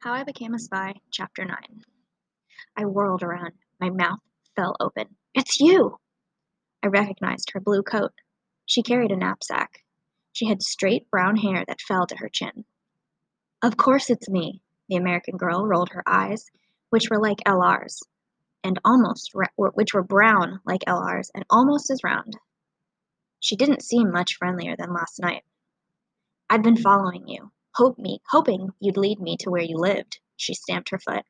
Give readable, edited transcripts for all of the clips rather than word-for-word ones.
How I Became a Spy, Chapter 9. I whirled around. My mouth fell open. It's you! I recognized her blue coat. She carried a knapsack. She had straight brown hair that fell to her chin. Of course it's me. The American girl rolled her eyes, which were like L.R.'s, and which were brown like L.R.'s and almost as round. She didn't seem much friendlier than last night. I've been following you. Hoping you'd lead me to where you lived. She stamped her foot.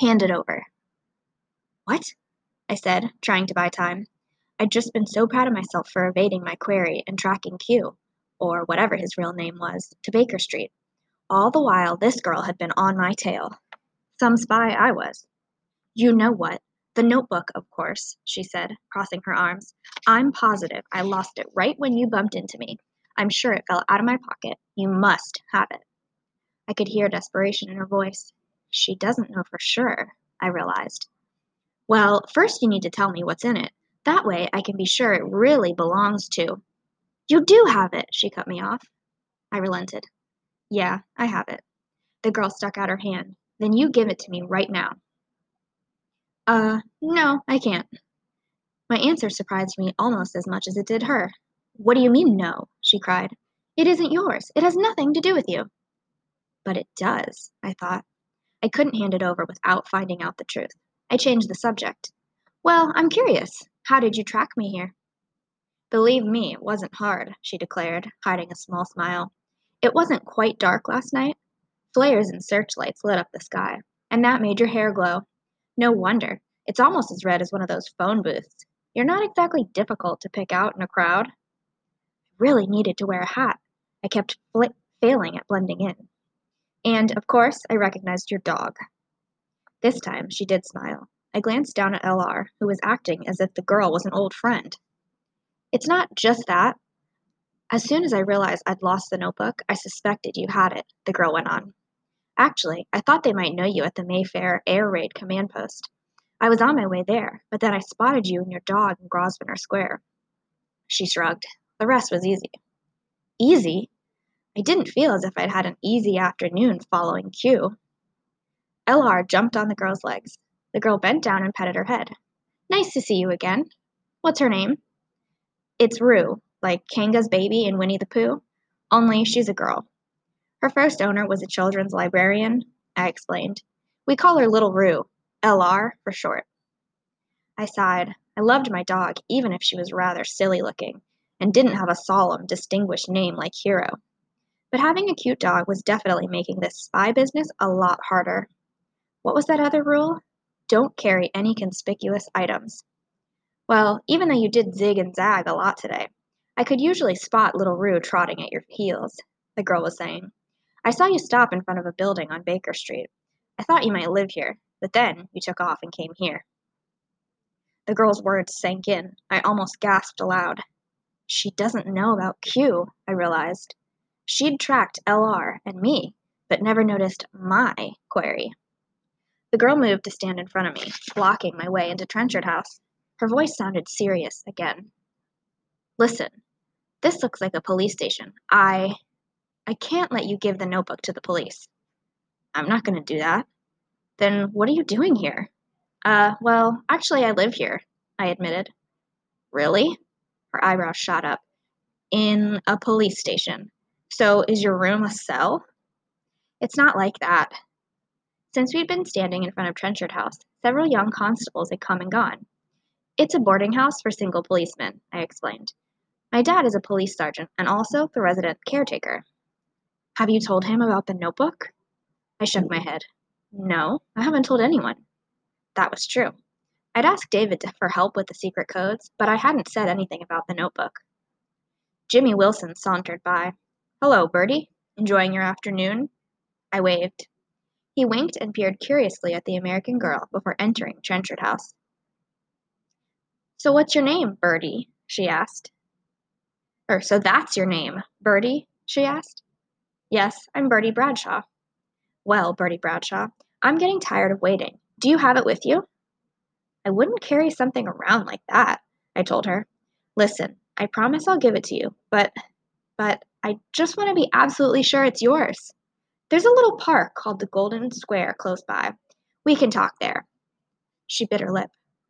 Hand it over. What? I said, trying to buy time. I'd just been so proud of myself for evading my query and tracking Q, or whatever his real name was, to Baker Street. All the while, this girl had been on my tail. Some spy I was. You know what? The notebook, of course, she said, crossing her arms. I'm positive I lost it right when you bumped into me. I'm sure it fell out of my pocket. You must have it. I could hear desperation in her voice. She doesn't know for sure, I realized. Well, first you need to tell me what's in it. That way I can be sure it really belongs to... You do have it, she cut me off. I relented. Yeah, I have it. The girl stuck out her hand. Then you give it to me right now. No, I can't. My answer surprised me almost as much as it did her. What do you mean, no? She cried. It isn't yours. It has nothing to do with you. But it does, I thought. I couldn't hand it over without finding out the truth. I changed the subject. Well, I'm curious. How did you track me here? Believe me, it wasn't hard, she declared, hiding a small smile. It wasn't quite dark last night. Flares and searchlights lit up the sky, and that made your hair glow. No wonder. It's almost as red as one of those phone booths. You're not exactly difficult to pick out in a crowd. Really needed to wear a hat. I kept failing at blending in. And, of course, I recognized your dog. This time, she did smile. I glanced down at L.R., who was acting as if the girl was an old friend. It's not just that. As soon as I realized I'd lost the notebook, I suspected you had it, the girl went on. Actually, I thought they might know you at the Mayfair Air Raid command post. I was on my way there, but then I spotted you and your dog in Grosvenor Square. She shrugged. The rest was easy. Easy? I didn't feel as if I'd had an easy afternoon following Q. L.R. jumped on the girl's legs. The girl bent down and petted her head. Nice to see you again. What's her name? It's Rue, like Kanga's baby in Winnie the Pooh, only she's a girl. Her first owner was a children's librarian, I explained. We call her Little Rue, L.R. for short. I sighed. I loved my dog, even if she was rather silly looking and didn't have a solemn, distinguished name like Hero. But having a cute dog was definitely making this spy business a lot harder. What was that other rule? Don't carry any conspicuous items. Well, even though you did zig and zag a lot today, I could usually spot Little Rue trotting at your heels, the girl was saying. I saw you stop in front of a building on Baker Street. I thought you might live here, but then you took off and came here. The girl's words sank in. I almost gasped aloud. She doesn't know about Q, I realized. She'd tracked L.R. and me, but never noticed my query. The girl moved to stand in front of me, blocking my way into Trenchard House. Her voice sounded serious again. Listen, this looks like a police station. I can't let you give the notebook to the police. I'm not going to do that. Then what are you doing here? Well, actually I live here, I admitted. Really? Her eyebrows shot up. In a police station. So is your room a cell? It's not like that. Since we'd been standing in front of Trenchard House, several young constables had come and gone. It's a boarding house for single policemen, I explained. My dad is a police sergeant and also the resident caretaker. Have you told him about the notebook? I shook my head. No, I haven't told anyone. That was true. I'd asked David for help with the secret codes, but I hadn't said anything about the notebook. Jimmy Wilson sauntered by. Hello, Bertie. Enjoying your afternoon? I waved. He winked and peered curiously at the American girl before entering Trenchard House. So what's your name, Bertie? She asked. So that's your name, Bertie? She asked. Yes, I'm Bertie Bradshaw. Well, Bertie Bradshaw, I'm getting tired of waiting. Do you have it with you? I wouldn't carry something around like that, I told her. Listen, I promise I'll give it to you, but I just want to be absolutely sure it's yours. There's a little park called the Golden Square close by. We can talk there." She bit her lip.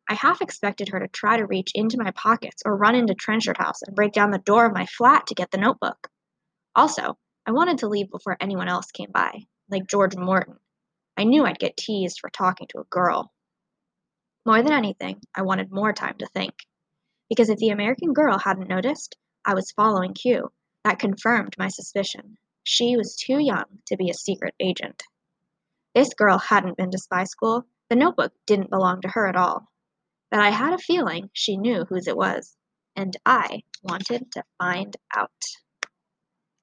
I half expected her to try to reach into my pockets or run into Trenchard House and break down the door of my flat to get the notebook. Also, I wanted to leave before anyone else came by, like George Morton. I knew I'd get teased for talking to a girl. More than anything, I wanted more time to think. Because if the American girl hadn't noticed, I was following Q. That confirmed my suspicion. She was too young to be a secret agent. This girl hadn't been to spy school. The notebook didn't belong to her at all. But I had a feeling she knew whose it was, and I wanted to find out.